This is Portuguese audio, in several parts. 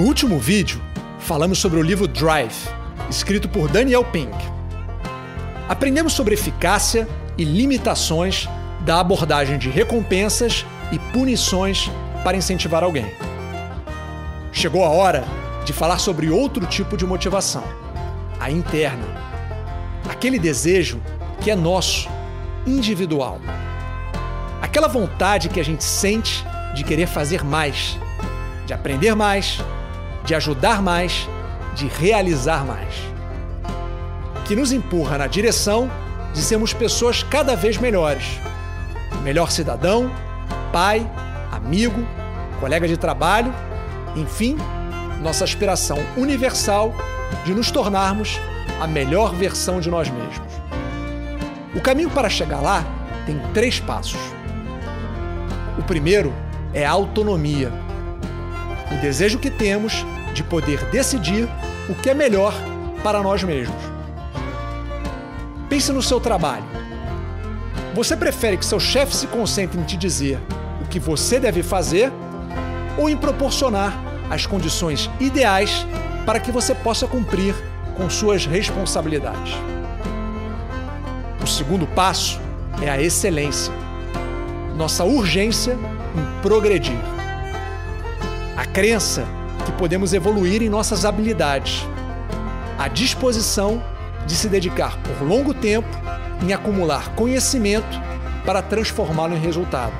No último vídeo, falamos sobre o livro Drive, escrito por Daniel Pink. Aprendemos sobre eficácia e limitações da abordagem de recompensas e punições para incentivar alguém. Chegou a hora de falar sobre outro tipo de motivação, a interna. Aquele desejo que é nosso, individual. Aquela vontade que a gente sente de querer fazer mais, de aprender mais, de ajudar mais, de realizar mais. Que nos empurra na direção de sermos pessoas cada vez melhores. Melhor cidadão, pai, amigo, colega de trabalho, enfim, nossa aspiração universal de nos tornarmos a melhor versão de nós mesmos. O caminho para chegar lá tem 3 passos. O primeiro é a autonomia. O desejo que temos de poder decidir o que é melhor para nós mesmos. Pense no seu trabalho. Você prefere que seu chefe se concentre em te dizer o que você deve fazer ou em proporcionar as condições ideais para que você possa cumprir com suas responsabilidades? O segundo passo é a excelência. Nossa urgência em progredir. A crença que podemos evoluir em nossas habilidades. A disposição de se dedicar por longo tempo em acumular conhecimento para transformá-lo em resultado.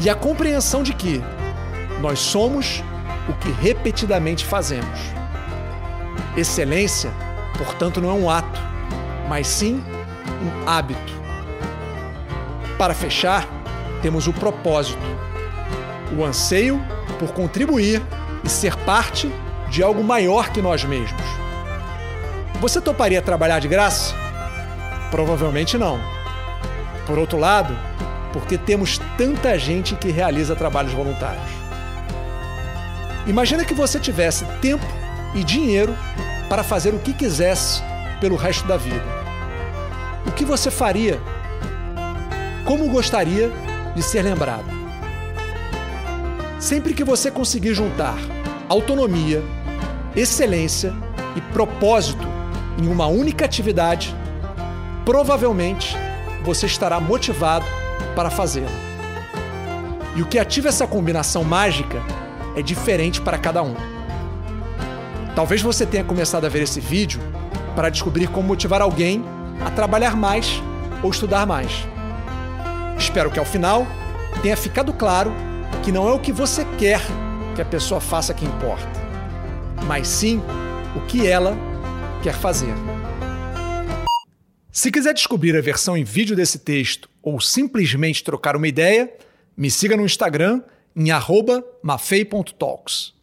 E a compreensão de que nós somos o que repetidamente fazemos. Excelência, portanto, não é um ato, mas sim um hábito. Para fechar, temos o propósito, o anseio por contribuir e ser parte de algo maior que nós mesmos. Você toparia trabalhar de graça? Provavelmente não. Por outro lado, porque temos tanta gente que realiza trabalhos voluntários. Imagina que você tivesse tempo e dinheiro para fazer o que quisesse pelo resto da vida. O que você faria? Como gostaria de ser lembrado? Sempre que você conseguir juntar autonomia, excelência e propósito em uma única atividade, provavelmente você estará motivado para fazê-la. E o que ativa essa combinação mágica é diferente para cada um. Talvez você tenha começado a ver esse vídeo para descobrir como motivar alguém a trabalhar mais ou estudar mais. Espero que ao final tenha ficado claro que não é o que você quer que a pessoa faça que importa, mas sim o que ela quer fazer. Se quiser descobrir a versão em vídeo desse texto ou simplesmente trocar uma ideia, me siga no Instagram em @mafei.talks.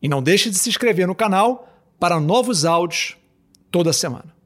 E não deixe de se inscrever no canal para novos áudios toda semana.